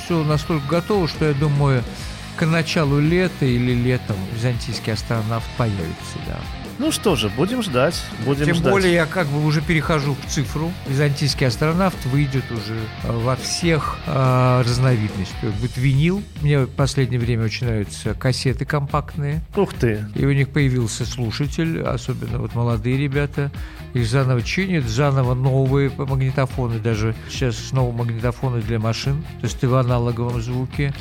все настолько готово, что я думаю, к началу лета или летом византийский астронавт появится, да. Ну что же, будем ждать. Тем более я как бы уже перехожу в цифру. Византийский астронавт выйдет уже во всех разновидностях. Будет винил. Мне в последнее время очень нравятся кассеты компактные. Ух ты! И у них появился слушатель, особенно вот молодые ребята. Их заново чинят, заново новые магнитофоны. Даже сейчас снова магнитофоны для машин. То есть ты в аналоговом звуке.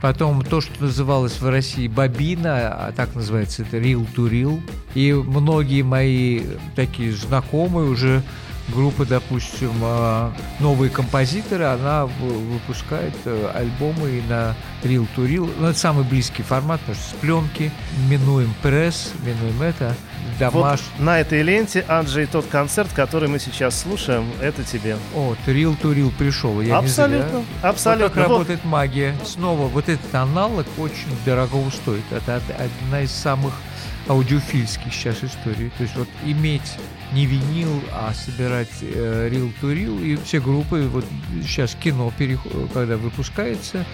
Потом то, что называлось в России бобина, а так называется это рил-ту-рил. И многие мои такие знакомые уже группа, допустим, новые композиторы, она выпускает альбомы и на рил-ту-рил. Но это самый близкий формат, потому что с пленки минуем пресс, минуем это. домашний. Вот на этой ленте, Анджей, тот концерт, который мы сейчас слушаем, это тебе. О, Турил пришел. Я абсолютно, не зря. Абсолютно. Вот как работает магия. Снова вот этот аналог очень дорого стоит. Это одна из самых аудиофильских сейчас историй. То есть вот иметь не винил, а собирать рил-ту-рил. И все группы, вот сейчас кино, когда выпускается,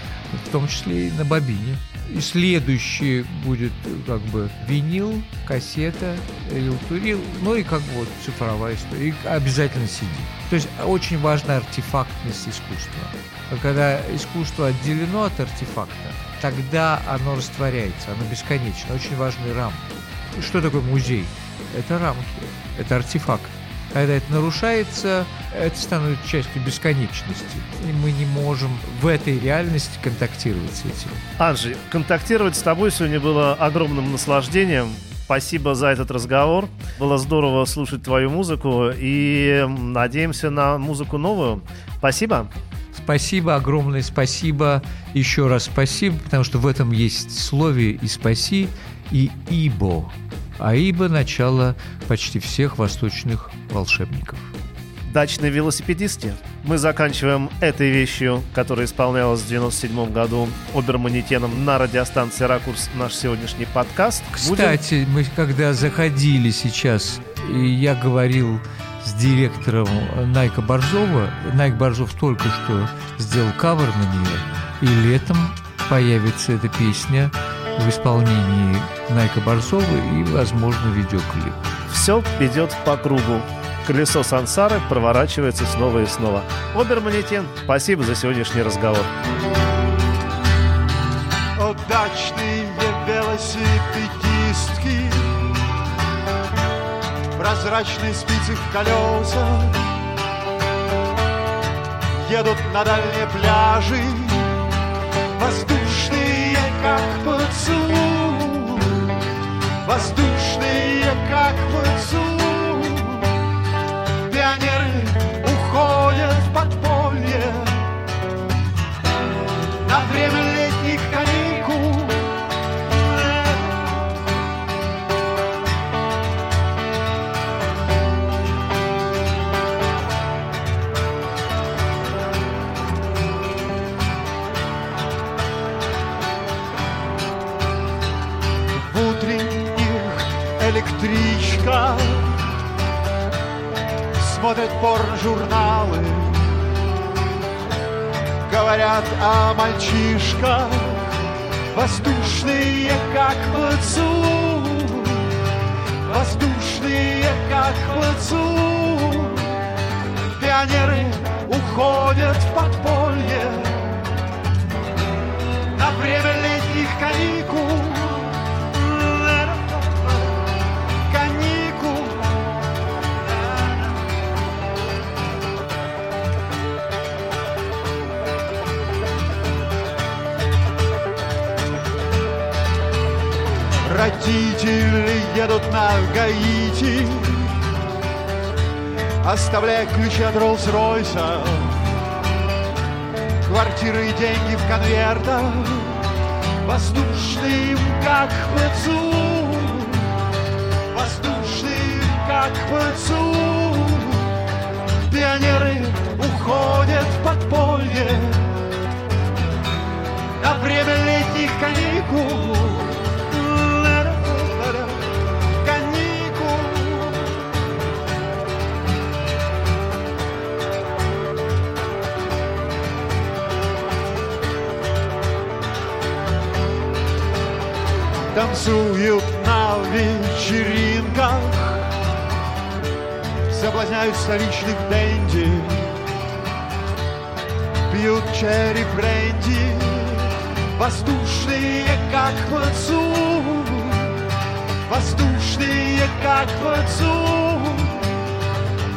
в том числе и на бобине. И следующий будет как бы винил, кассета, рил-ту-рил, ну и как вот цифровая история. И обязательно CD. То есть очень важна артефактность искусства. Когда искусство отделено от артефакта, тогда оно растворяется, оно бесконечно. Очень важны рамки. Что такое музей? Это рамки, это артефакт. Когда это нарушается, это становится частью бесконечности. И мы не можем в этой реальности контактировать с этим. Анжей, контактировать с тобой сегодня было огромным наслаждением. Спасибо за этот разговор. Было здорово слушать твою музыку. И надеемся на музыку новую. Спасибо. Спасибо, огромное спасибо. Еще раз спасибо, потому что в этом есть слове и «спаси», и «ибо». А «ибо» – начало почти всех восточных волшебников. Дачные велосипедисты. Мы заканчиваем этой вещью, которая исполнялась в 1997 году Оберманекеном на радиостанции «Ракурс», наш сегодняшний подкаст. Кстати, мы когда заходили сейчас, и я говорил с директором Найка Борзова. Найк Борзов только что сделал кавер на нее, и летом появится эта песня в исполнении Найка Борзова и, возможно, видеоклип. Все идет по кругу. Колесо сансары проворачивается снова и снова. Оберманекен, спасибо за сегодняшний разговор. Удачные велосипедистки, прозрачные спицы в колесах, едут на дальние пляжи, воздушные, как поцелуй, воздушные, как поцелуй. Пионеры уходят в подполье на время летних каникул. Электричка, смотрят порн-журналы, говорят о мальчишках, воздушные, как поцелуй, воздушные, как поцелуй. Пионеры уходят в подполье на время летних каникул. Родители едут на Гаити, оставляя ключи от Роллс-Ройса, квартиры и деньги в конвертах, воздушным, как поцелуй, воздушным, как поцелуй. Пионеры уходят в подполье на время летних каникул. Танцуют на вечеринках, соблазняют столичных денди, пьют черри бренди, воздушные, как поцелуй, воздушные, как поцелуй.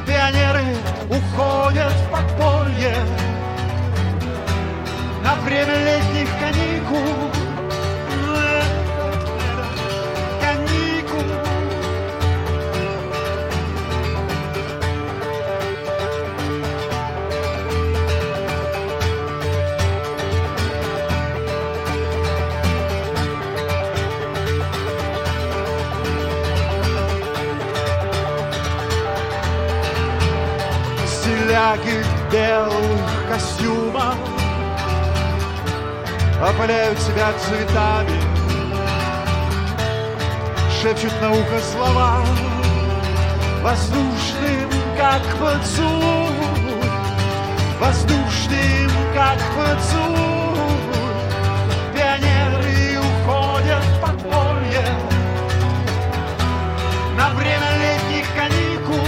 Пионеры уходят в подполье на время летних каникул. Бродяги в белых костюмах опыляют себя цветами, шепчут на ухо слова воздушным, как поцелуй, воздушным, как поцелуй. Пионеры уходят в подполье на время летних каникул.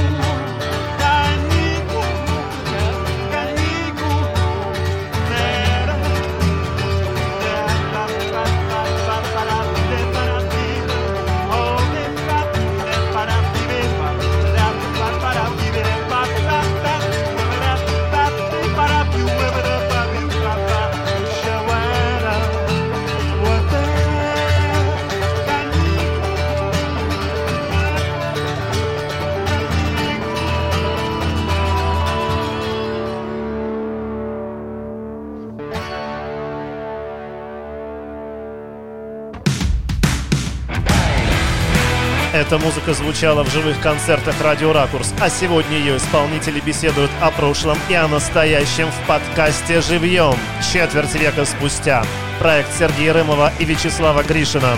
Эта музыка звучала в живых концертах «Радио Ракурс», а сегодня ее исполнители беседуют о прошлом и о настоящем в подкасте «Живьем! Четверть века спустя». Проект Сергея Рымова и Вячеслава Гришина.